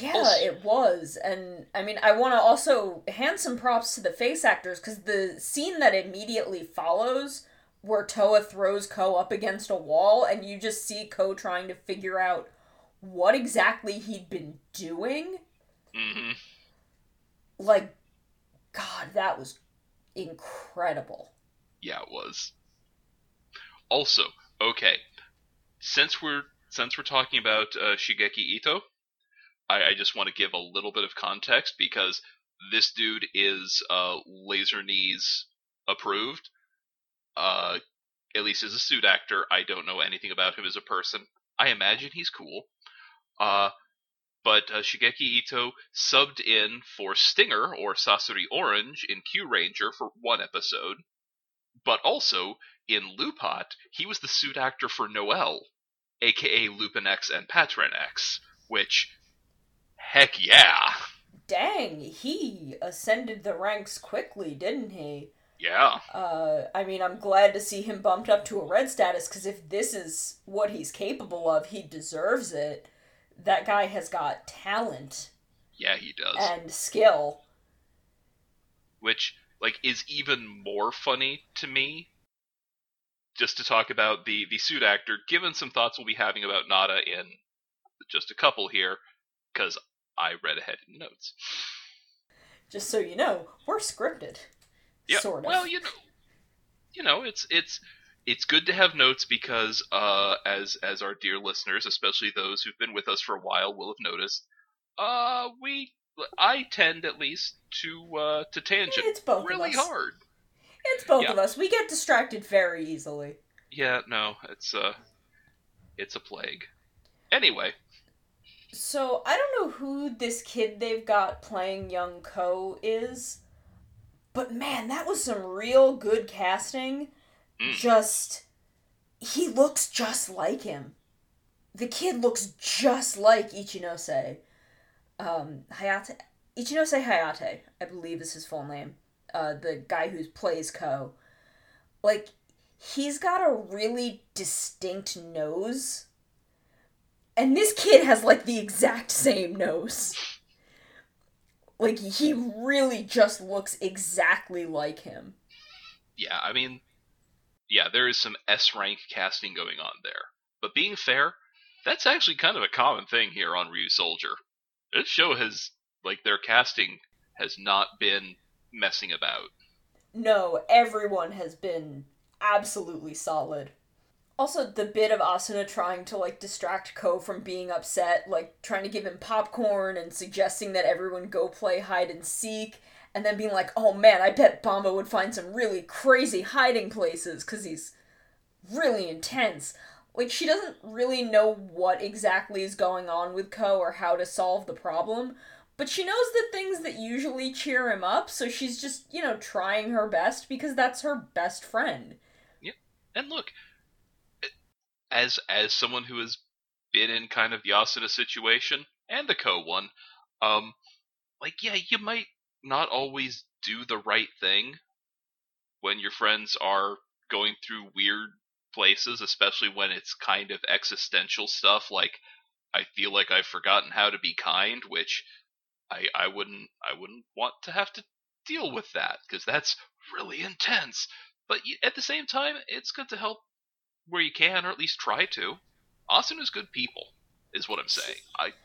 Yeah, also, it was, and I mean, I want to also hand some props to the face actors, because the scene that immediately follows, where Toa throws Ko up against a wall, and you just see Ko trying to figure out what exactly he'd been doing. Mm-hmm. Like, God, that was incredible. Yeah, it was. Also, okay, since we're talking about Shigeki Ito, I just want to give a little bit of context, because this dude is Laser Knees approved. At least as a suit actor. I don't know anything about him as a person. I imagine he's cool. But Shigeki Ito subbed in for Stinger, or Sasori Orange, in Q-Ranger for one episode. But also, in Lupat, he was the suit actor for Noel, a.k.a. Lupin X and Patron X, which... heck yeah. Dang, he ascended the ranks quickly, didn't he? Yeah. I mean, I'm glad to see him bumped up to a red status, because if this is what he's capable of, he deserves it. That guy has got talent. Yeah, he does. And skill. Which, like, is even more funny to me. Just to talk about the suit actor, given some thoughts we'll be having about Nada in just a couple here, because I read ahead in notes. Just so you know, we're scripted. Yeah, sort of. Well, you know, it's good to have notes because, as our dear listeners, especially those who've been with us for a while, will have noticed, I tend at least to tangent. It's both really of us. Hard. It's both of us. We get distracted very easily. Yeah, no, it's a plague. Anyway. So, I don't know who this kid they've got playing young Ko is, but man, that was some real good casting. Mm. He looks just like him. The kid looks just like Ichinose. Hayate? Ichinose Hayate, I believe is his full name. The guy who plays Ko. Like, he's got a really distinct nose. And this kid has, like, the exact same nose. Like, he really just looks exactly like him. Yeah, I mean, yeah, there is some S-rank casting going on there. But being fair, that's actually kind of a common thing here on Ryusoulger. This show has, like, their casting has not been messing about. No, everyone has been absolutely solid. Also, the bit of Asuna trying to, like, distract Ko from being upset, like, trying to give him popcorn and suggesting that everyone go play hide-and-seek, and then being like, oh man, I bet Bamba would find some really crazy hiding places, because he's really intense. Like, she doesn't really know what exactly is going on with Ko or how to solve the problem, but she knows the things that usually cheer him up, so she's just, you know, trying her best, because that's her best friend. Yep, and look... As someone who has been in kind of the Asuna situation, and the Ko one, like, yeah, you might not always do the right thing, when your friends are going through weird places, especially when it's kind of existential stuff, like, I feel like I've forgotten how to be kind, which I wouldn't want to have to deal with that, because that's really intense. But at the same time, it's good to help where you can, or at least try to. Asuna's good people, is what I'm saying.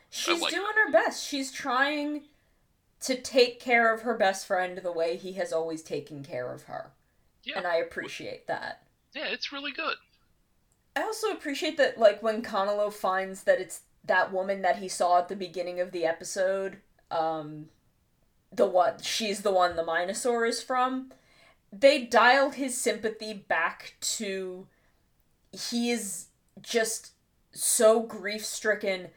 She's like doing her best. She's trying to take care of her best friend the way he has always taken care of her. Yeah. And I appreciate that. Yeah, it's really good. I also appreciate that, like, when Kanalo finds that it's that woman that he saw at the beginning of the episode, she's the one the Minosaur is from, they dialed his sympathy back to he is just so grief-stricken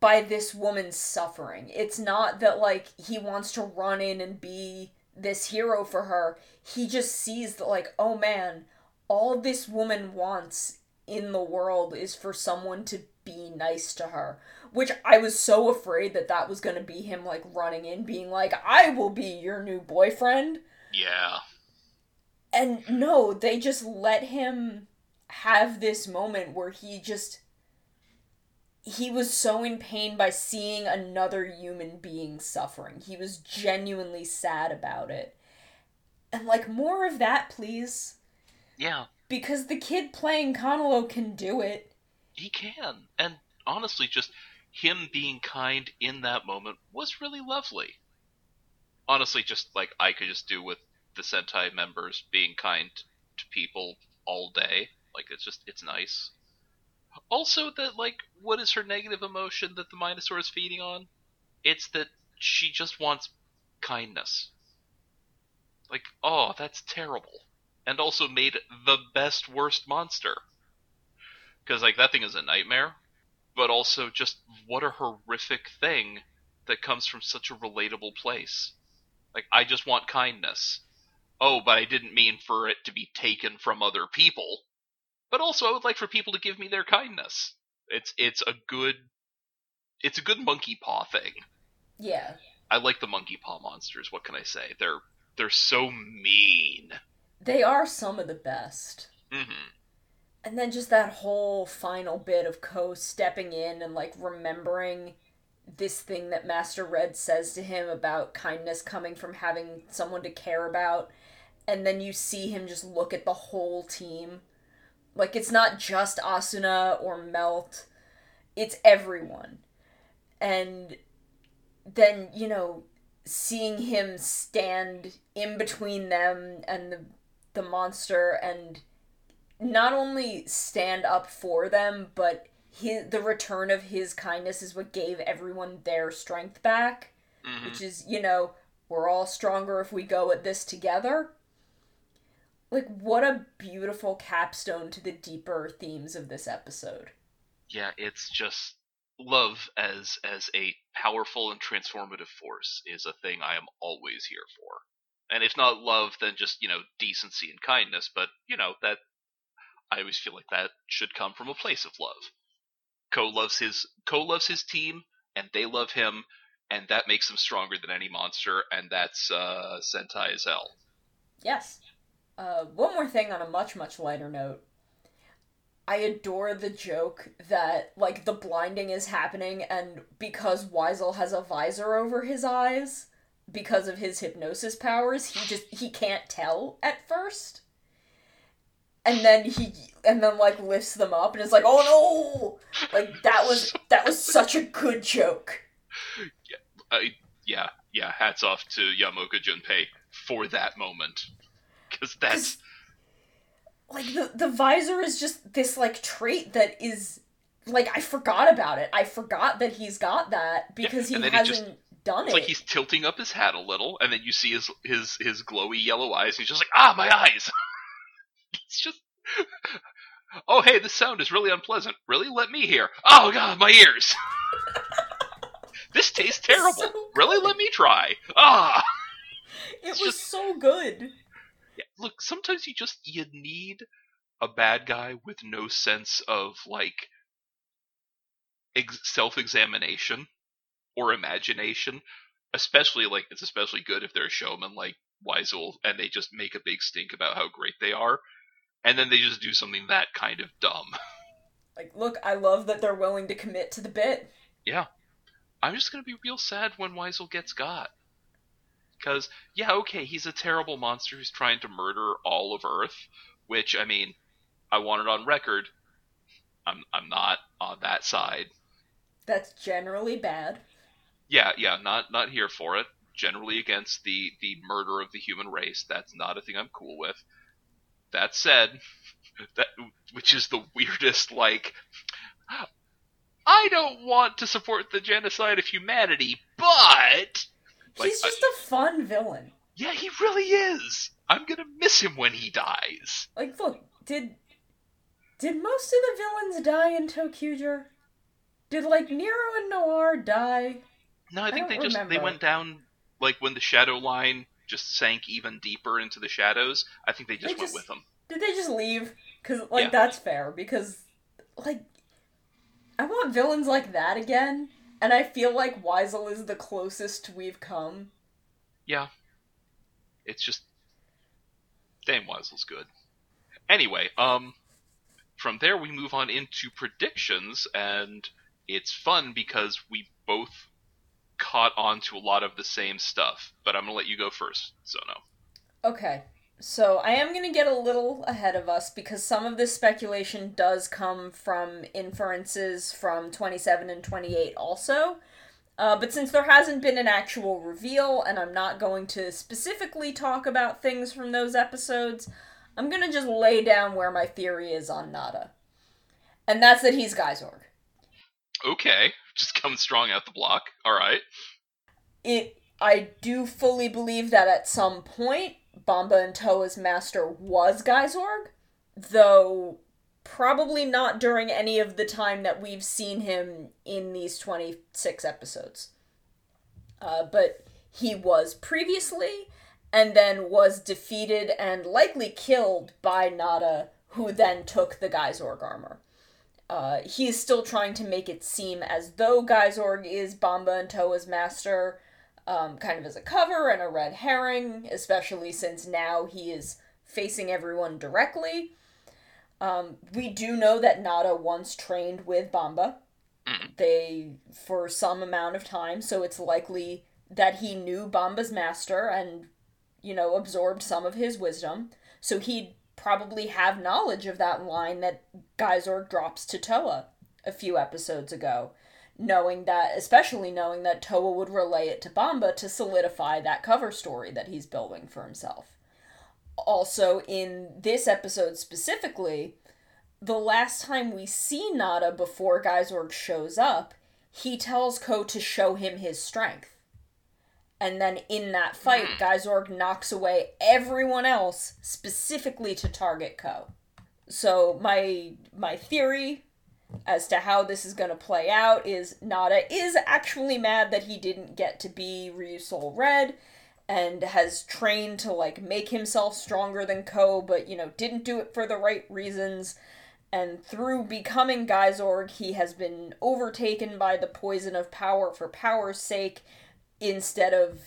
by this woman's suffering. It's not that, like, he wants to run in and be this hero for her. He just sees that, like, oh man, all this woman wants in the world is for someone to be nice to her. Which I was so afraid that was going to be him, like, running in, being like, I will be your new boyfriend. Yeah. And no, they just let him have this moment where he was so in pain by seeing another human being suffering. He was genuinely sad about it. And, like, more of that, please. Yeah. Because the kid playing Kanalo can do it. He can. And honestly, just him being kind in that moment was really lovely. Honestly, just, like, I could just do with the Sentai members being kind to people all day. Like, it's nice. Also, that, like, what is her negative emotion that the Minotaur is feeding on? It's that she just wants kindness. Like, oh, that's terrible. And also made the best worst monster. Because, like, that thing is a nightmare. But also, just what a horrific thing that comes from such a relatable place. Like, I just want kindness. Oh, but I didn't mean for it to be taken from other people. But also, I would like for people to give me their kindness. It's a good monkey paw thing. Yeah. I like the monkey paw monsters, what can I say? They're so mean. They are some of the best. Mm-hmm. And then just that whole final bit of Ko stepping in and, like, remembering this thing that Master Red says to him about kindness coming from having someone to care about. And then you see him just look at the whole team. Like, it's not just Asuna or Melt. It's everyone. And then, you know, seeing him stand in between them and the monster and not only stand up for them, but the return of his kindness is what gave everyone their strength back. Mm-hmm. Which is, you know, we're all stronger if we go at this together. Like, what a beautiful capstone to the deeper themes of this episode. Yeah, it's just love as a powerful and transformative force is a thing I am always here for. And if not love, then just, you know, decency and kindness. But, you know, that I always feel like that should come from a place of love. Ko loves his team, and they love him, and that makes them stronger than any monster, and that's Sentai as hell. Yes. One more thing on a much, much lighter note. I adore the joke that, like, the blinding is happening, and because Weisel has a visor over his eyes, because of his hypnosis powers, he can't tell at first. And then he like, lifts them up and is like, oh no! Like, that was such a good joke. Yeah, hats off to Yamaoka Junpei for that moment. Because that's... Like, the visor is just this, like, trait that is... Like, I forgot about it. I forgot that he's got that, because he hasn't done it. It's like he's tilting up his hat a little, and then you see his glowy yellow eyes, and he's just like, ah, my eyes! It's just... Oh, hey, this sound is really unpleasant. Really? Let me hear. Oh, God, my ears! This tastes terrible. So really? Let me try. Ah! It was just so good. Yeah, look, sometimes you need a bad guy with no sense of, like, self-examination or imagination. Especially, like, it's especially good if they're a showman like Weisel, and they just make a big stink about how great they are, and then they just do something that kind of dumb. Like, look, I love that they're willing to commit to the bit. Yeah. I'm just going to be real sad when Weisel gets got. Because, yeah, okay, he's a terrible monster who's trying to murder all of Earth, which, I mean, I want it on record. I'm not on that side. That's generally bad. Yeah, not here for it. Generally against the murder of the human race. That's not a thing I'm cool with. That said, which is the weirdest, like, I don't want to support the genocide of humanity, but... like, he's just a fun villain. Yeah, he really is. I'm going to miss him when he dies. Like, look, did most of the villains die in Tokyuger? Did, like, Nero and Noir die? No, I think they went down, like, when the shadow line just sank even deeper into the shadows. I think they just went with them. Did they just leave? Because, like, yeah. That's fair, because, like, I want villains like that again, and I feel like Weisel is the closest we've come. Yeah. It's just... damn, Weisel's good. Anyway, from there we move on into predictions, and it's fun because we both caught on to a lot of the same stuff, but I'm gonna let you go first, Sono. Okay. So I am going to get a little ahead of us because some of this speculation does come from inferences from 27 and 28 also. But since there hasn't been an actual reveal and I'm not going to specifically talk about things from those episodes, I'm going to just lay down where my theory is on Nada. And that's that he's Gaisorg. Okay. Just come strong out the block. All right. I do fully believe that at some point, Bamba and Toa's master was Gaisorg, though probably not during any of the time that we've seen him in these 26 episodes. But he was previously, and then was defeated and likely killed by Nada, who then took the Gaisorg armor. He is still trying to make it seem as though Gaisorg is Bamba and Toa's master, kind of as a cover and a red herring, especially since now he is facing everyone directly. We do know that Nada once trained with Bamba. For some amount of time, so it's likely that he knew Bamba's master and, absorbed some of his wisdom. So he'd probably have knowledge of that line that Gaisorg drops to Toa a few episodes ago. Especially knowing that Toa would relay it to Bamba to solidify that cover story that he's building for himself. Also, in this episode specifically, the last time we see Nada before Gaisorg shows up, he tells Ko to show him his strength. And then in that fight, Gaisorg knocks away everyone else specifically to target Ko. So my theory as to how this is going to play out is Nada is actually mad that he didn't get to be Ryusoul Red and has trained to, make himself stronger than Ko, but, didn't do it for the right reasons. And through becoming Gaisorg, he has been overtaken by the poison of power for power's sake instead of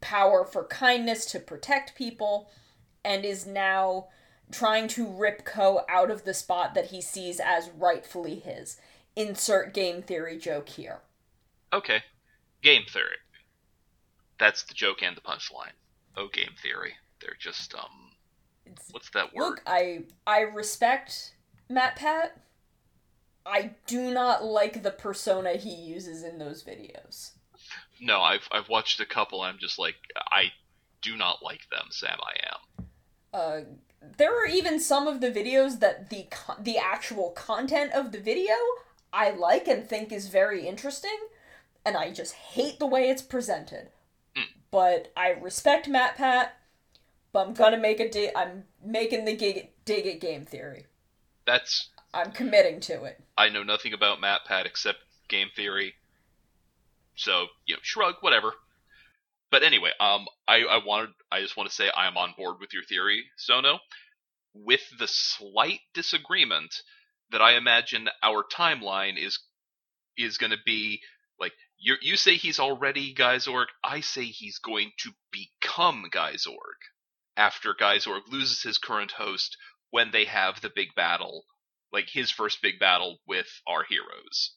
power for kindness to protect people, and is now trying to rip Ko out of the spot that he sees as rightfully his. Insert game theory joke here. Okay. Game theory. That's the joke and the punchline. Oh, game theory. They're just, what's that word? Look, I respect MatPat. I do not like the persona he uses in those videos. No, I've watched a couple, and I'm just like, I do not like them, Sam, I am. There are even some of the videos that the actual content of the video I like and think is very interesting, and I just hate the way it's presented. But I respect MatPat, but I'm gonna make I'm making the dig at game theory. I'm committing to it. I know nothing about MatPat except game theory, so shrug, whatever. But anyway, I just want to say I am on board with your theory, Sono, with the slight disagreement that I imagine our timeline is going to be, You say he's already Gaisorg. I say he's going to become Gaisorg after Gaisorg loses his current host when they have the big battle, like his first big battle with our heroes.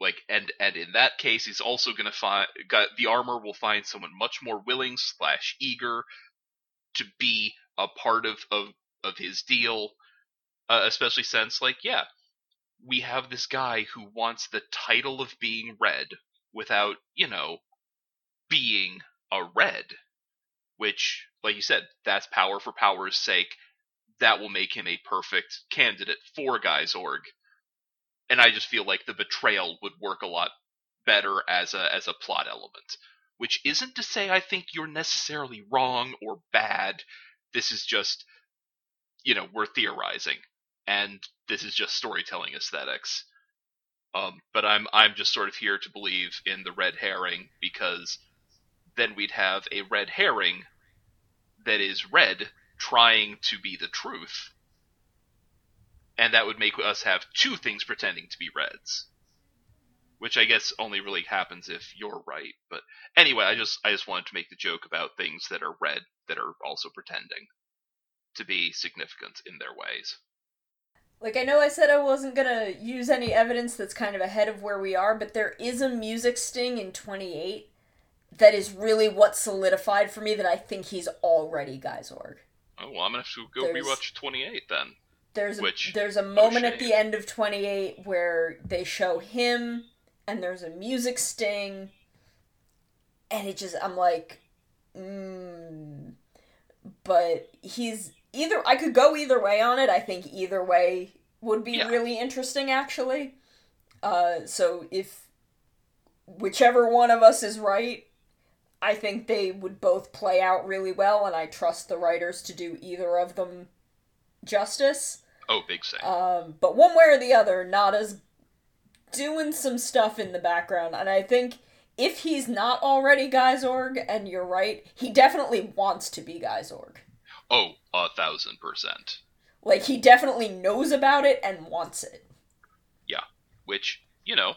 Like, and in that case, he's also going to find the armor will find someone much more willing / eager to be a part of his deal, especially since, like, yeah, we have this guy who wants the title of being red without, you know, being a red, which, like you said, that's power for power's sake. That will make him a perfect candidate for Gaisorg. And I just feel like the betrayal would work a lot better as a plot element, which isn't to say I think you're necessarily wrong or bad. This is just, you know, we're theorizing. And this is just storytelling aesthetics. But I'm just sort of here to believe in the red herring, because then we'd have a red herring that is red trying to be the truth. And that would make us have two things pretending to be reds. Which I guess only really happens if you're right. But anyway, I just wanted to make the joke about things that are red that are also pretending to be significant in their ways. Like, I know I said I wasn't going to use any evidence that's kind of ahead of where we are, but there is a music sting in 28 that is really what solidified for me that I think he's already Gaisorg. Oh, well, I'm going to have to go rewatch 28 then. There's a moment at the end of 28 where they show him, and there's a music sting, and it just, I'm like, but he's... I could go either way on it. I think either way would be really interesting, actually. So if whichever one of us is right, I think they would both play out really well, and I trust the writers to do either of them justice. Oh, big same. But one way or the other, Nada's doing some stuff in the background, and I think if he's not already Gaisorg, and you're right, he definitely wants to be Gaisorg. Oh, 1,000%. Like, he definitely knows about it and wants it. Yeah, which, you know,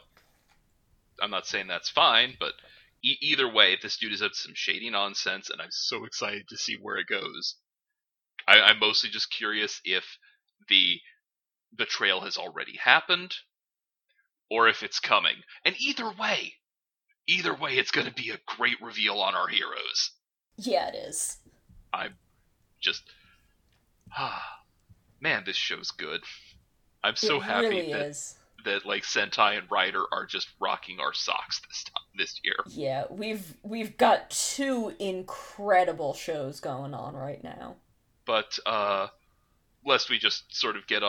I'm not saying that's fine, but either way, this dude is up to some shady nonsense, and I'm so excited to see where it goes. I'm mostly just curious if the betrayal has already happened, or if it's coming. And either way, it's going to be a great reveal on our heroes. Yeah, it is. Man, this show's good. I'm so happy that like Sentai and Rider are just rocking our socks this year. Yeah, we've got two incredible shows going on right now. But lest we just sort of get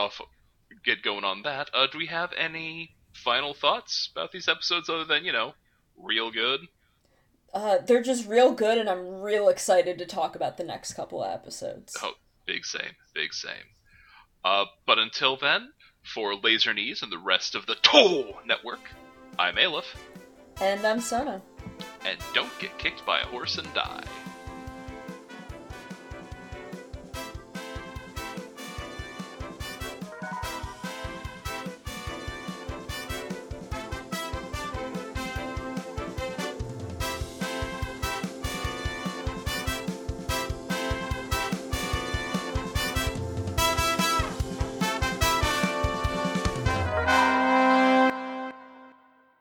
going on that, do we have any final thoughts about these episodes other than, you know, real good? They're just real good, and I'm real excited to talk about the next couple of episodes. Oh, big same. But until then, for Laser Knees and the rest of the Toe Network, I'm Aleph. And I'm Sona. And don't get kicked by a horse and die.